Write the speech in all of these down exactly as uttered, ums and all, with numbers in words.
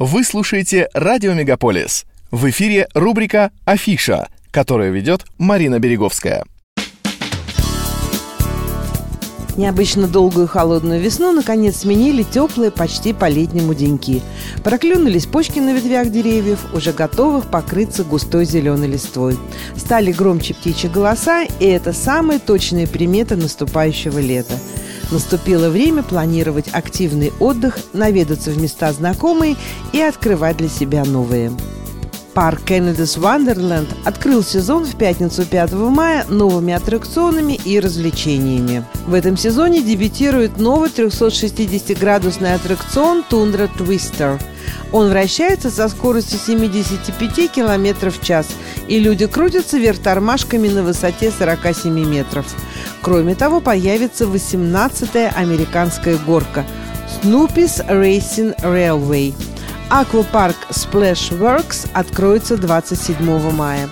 Вы слушаете «Радио Мегаполис». В эфире рубрика «Афиша», которую ведет Марина Береговская. Необычно долгую холодную весну наконец сменили теплые, почти по-летнему деньки. Проклюнулись почки на ветвях деревьев, уже готовых покрыться густой зеленой листвой. Стали громче птичьи голоса, и это самые точные приметы наступающего лета. Наступило время планировать активный отдых, наведаться в места знакомые и открывать для себя новые. Парк «Канадас Вандерленд» открыл сезон в пятницу пятого мая новыми аттракционами и развлечениями. В этом сезоне дебютирует новый триста шестидесятиградусный аттракцион «Тундра Твистер». Он вращается со скоростью семьдесят пять километров в час, и люди крутятся вертормашками на высоте сорок семь метров. Кроме того, появится восемнадцатая американская горка «Snoopy's Racing Railway». Аквапарк Splashworks откроется двадцать седьмого мая.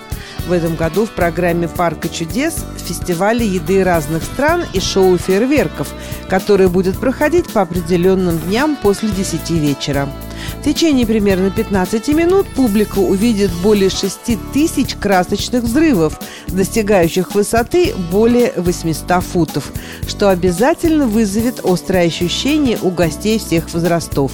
В этом году в программе «Парка чудес» фестивали еды разных стран и шоу фейерверков, которые будут проходить по определенным дням после десяти вечера. В течение примерно пятнадцати минут публика увидит более шести тысяч красочных взрывов, достигающих высоты более восьмисот футов, что обязательно вызовет острое ощущение у гостей всех возрастов.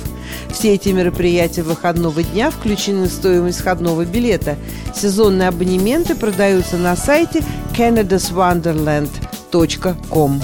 Все эти мероприятия выходного дня включены в стоимость входного билета. Сезонные абонементы продаются на сайте canadaswonderland точка com.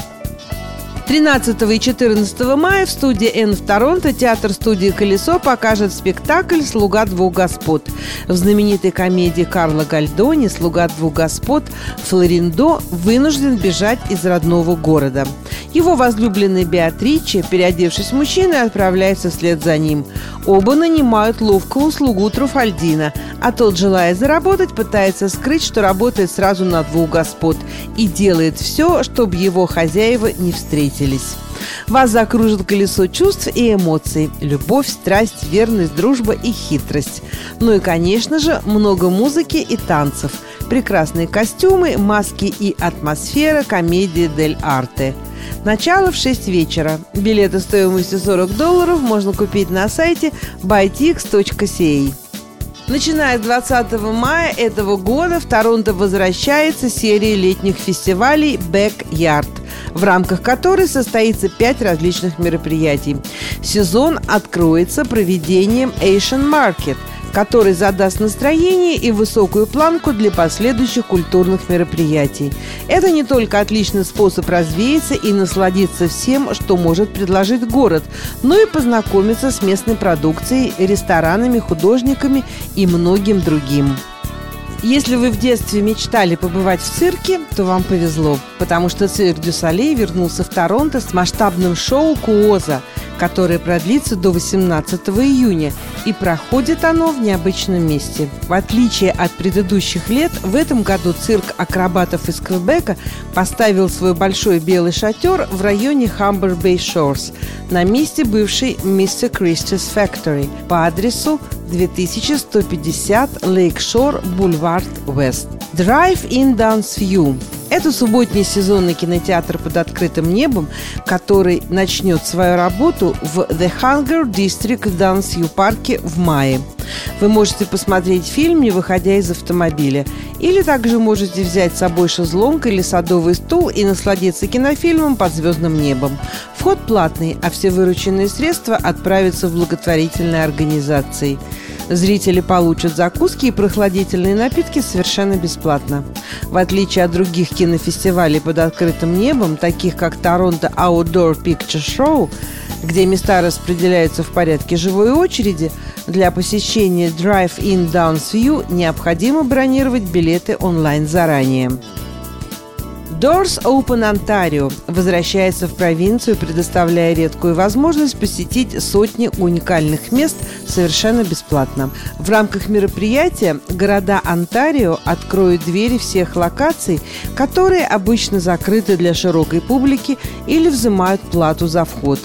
тринадцатого и четырнадцатого мая в студии «Эн в Торонто» театр студии «Колесо» покажет спектакль «Слуга двух господ». В знаменитой комедии Карла Гальдони «Слуга двух господ» Флориндо вынужден бежать из родного города. Его возлюбленная Беатриче, переодевшись в мужчину, отправляется вслед за ним. Оба нанимают ловкого слугу Труфальдина, а тот, желая заработать, пытается скрыть, что работает сразу на двух господ, и делает все, чтобы его хозяева не встретили. Вас закружит колесо чувств и эмоций, любовь, страсть, верность, дружба и хитрость. Ну и, конечно же, много музыки и танцев, прекрасные костюмы, маски и атмосфера комедии дель арте. Начало в шесть вечера. Билеты стоимостью сорок долларов можно купить на сайте байтикс точка си эй. Начиная с двадцатого мая этого года в Торонто возвращается серия летних фестивалей «Backyard», в рамках которой состоится пять различных мероприятий. Сезон откроется проведением Asian Market, который задаст настроение и высокую планку для последующих культурных мероприятий. Это не только отличный способ развеяться и насладиться всем, что может предложить город, но и познакомиться с местной продукцией, ресторанами, художниками и многим другим. Если вы в детстве мечтали побывать в цирке, то вам повезло, потому что цирк Дю-Солей вернулся в Торонто с масштабным шоу «Куоза», которое продлится до восемнадцатого июня, и проходит оно в необычном месте. В отличие от предыдущих лет, в этом году цирк акробатов из Квебека поставил свой большой белый шатер в районе Хамбер-Бэй-Шорс, на месте бывшей Мистер Кристис Фэктори по адресу две тысячи сто пятьдесят Лейкшор Бульвард Вест. Drive-in Downsview. Это субботний сезонный кинотеатр под открытым небом, который начнет свою работу в The Hunger District в Downsview парке в мае. Вы можете посмотреть фильм, не выходя из автомобиля. Или также можете взять с собой шезлонг или садовый стул и насладиться кинофильмом под звездным небом. Вход платный, а все вырученные средства отправятся в благотворительные организации. Зрители получат закуски и прохладительные напитки совершенно бесплатно. В отличие от других кинофестивалей под открытым небом, таких как Toronto Outdoor Picture Show, где места распределяются в порядке живой очереди, для посещения Drive-in Downsview необходимо бронировать билеты онлайн заранее. Doors Open Ontario возвращается в провинцию, предоставляя редкую возможность посетить сотни уникальных мест совершенно бесплатно. В рамках мероприятия города Онтарио откроют двери всех локаций, которые обычно закрыты для широкой публики или взимают плату за вход.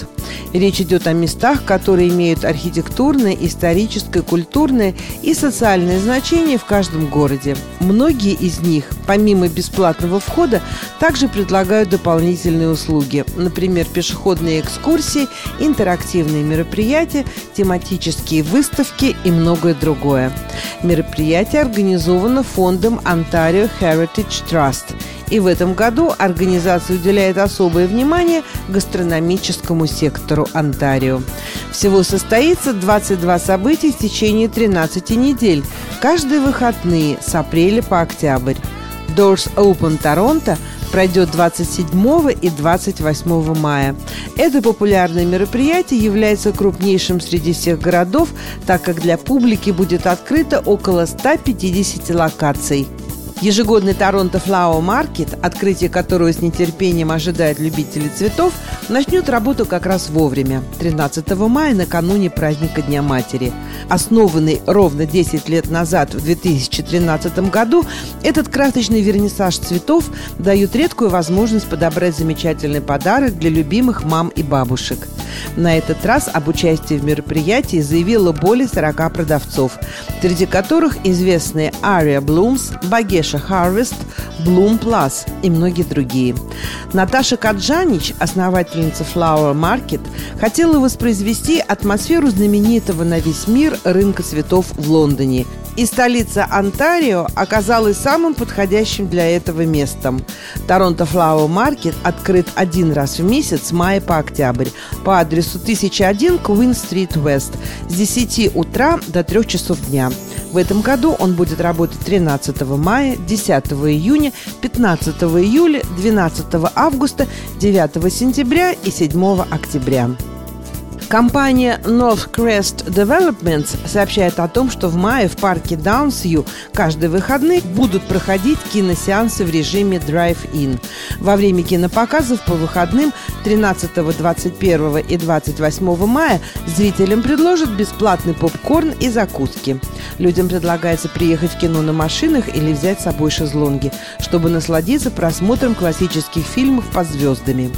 Речь идет о местах, которые имеют архитектурное, историческое, культурное и социальное значение в каждом городе. Многие из них, помимо бесплатного входа, также предлагают дополнительные услуги, например, пешеходные экскурсии, интерактивные мероприятия, тематические выставки и многое другое. Мероприятие организовано фондом Ontario Heritage Trust. И в этом году организация уделяет особое внимание гастрономическому сектору Онтарио. Всего состоится двадцать два события в течение тринадцати недель, каждые выходные с апреля по октябрь. Doors Open Toronto пройдет двадцать седьмого и двадцать восьмого мая. Это популярное мероприятие является крупнейшим среди всех городов, так как для публики будет открыто около ста пятидесяти локаций. Ежегодный Toronto Flower Market, открытие которого с нетерпением ожидают любители цветов, начнет работу как раз вовремя, тринадцатого мая, накануне праздника Дня Матери. Основанный ровно десять лет назад, в две тысячи тринадцатом году, этот красочный вернисаж цветов дает редкую возможность подобрать замечательный подарок для любимых мам и бабушек. На этот раз об участии в мероприятии заявило более сорока продавцов, среди которых известные Aria Blooms, Bagesha Harvest, Bloom Plus и многие другие. Наташа Каджанич, основательница Flower Market, хотела воспроизвести атмосферу знаменитого на весь мир рынка цветов в Лондоне. И столица Онтарио оказалась самым подходящим для этого местом. Toronto Flower Market открыт один раз в месяц с мая по октябрь по адресу тысяча один Куин-стрит Вест с десяти утра до трёх часов дня. В этом году он будет работать тринадцатого мая, десятого июня, пятнадцатого июля, двенадцатого августа, девятого сентября и седьмого октября. Компания Northcrest Developments сообщает о том, что в мае в парке Downsview каждые выходные будут проходить киносеансы в режиме Drive-in. Во время кинопоказов по выходным тринадцатого, двадцать первого и двадцать восьмого мая зрителям предложат бесплатный попкорн и закуски. Людям предлагается приехать в кино на машинах или взять с собой шезлонги, чтобы насладиться просмотром классических фильмов под звездами.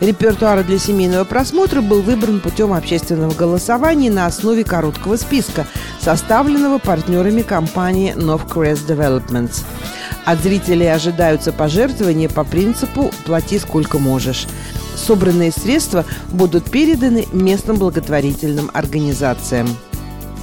Репертуар для семейного просмотра был выбран путем общественного голосования на основе короткого списка, составленного партнерами компании Northcrest Developments. От зрителей ожидаются пожертвования по принципу «плати сколько можешь». Собранные средства будут переданы местным благотворительным организациям.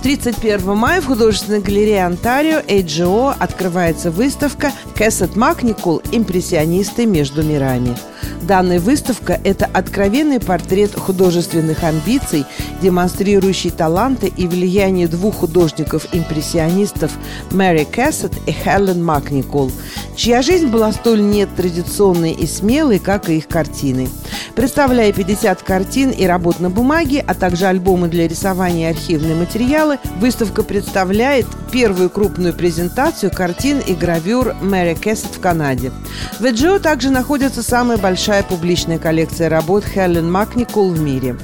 тридцать первого мая в художественной галерее Онтарио эй джи о открывается выставка «Cassatt и McNicoll: Импрессионисты между мирами». Данная выставка – это откровенный портрет художественных амбиций, демонстрирующий таланты и влияние двух художников-импрессионистов Mary Cassatt и Helen McNicoll, чья жизнь была столь нетрадиционной и смелой, как и их картины. Представляя пятьдесят картин и работ на бумаге, а также альбомы для рисования и архивные материалы, выставка представляет первую крупную презентацию картин и гравюр Mary Cassatt в Канаде. В эй джи о также находится самая большая публичная коллекция работ Helen McNicoll в мире.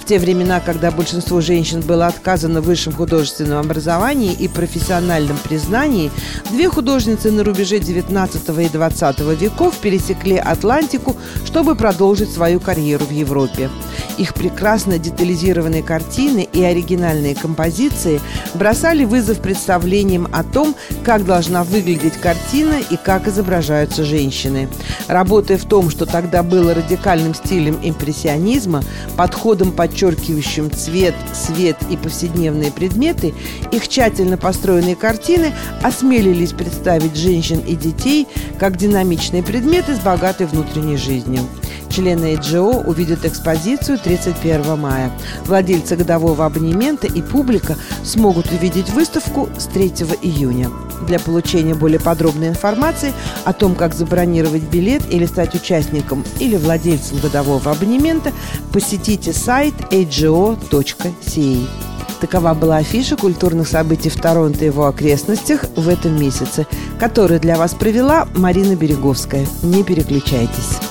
В те времена, когда большинству женщин было отказано в высшем художественном образовании и профессиональном признании, две художницы на рубеже девятнадцатого и двадцатого веков пересекли Атлантику, чтобы продолжить свою карьеру в Европе. Их прекрасно детализированные картины и оригинальные композиции бросали вызов представлениям о том, как должна выглядеть картина и как изображаются женщины. Работая в том, что тогда было радикальным стилем импрессионизма, подходом, подчеркивающим цвет, свет и повседневные предметы, их тщательно построенные картины осмелились представить женщин и детей как динамичные предметы с богатой внутренней жизнью. Члены эй джи о увидят экспозицию тридцать первого мая. Владельцы годового абонемента и публика смогут увидеть выставку с третьего июня. Для получения более подробной информации о том, как забронировать билет или стать участником или владельцем годового абонемента, посетите сайт эй джи о точка си эй. Такова была афиша культурных событий в Торонто и его окрестностях в этом месяце, которую для вас провела Марина Береговская. Не переключайтесь.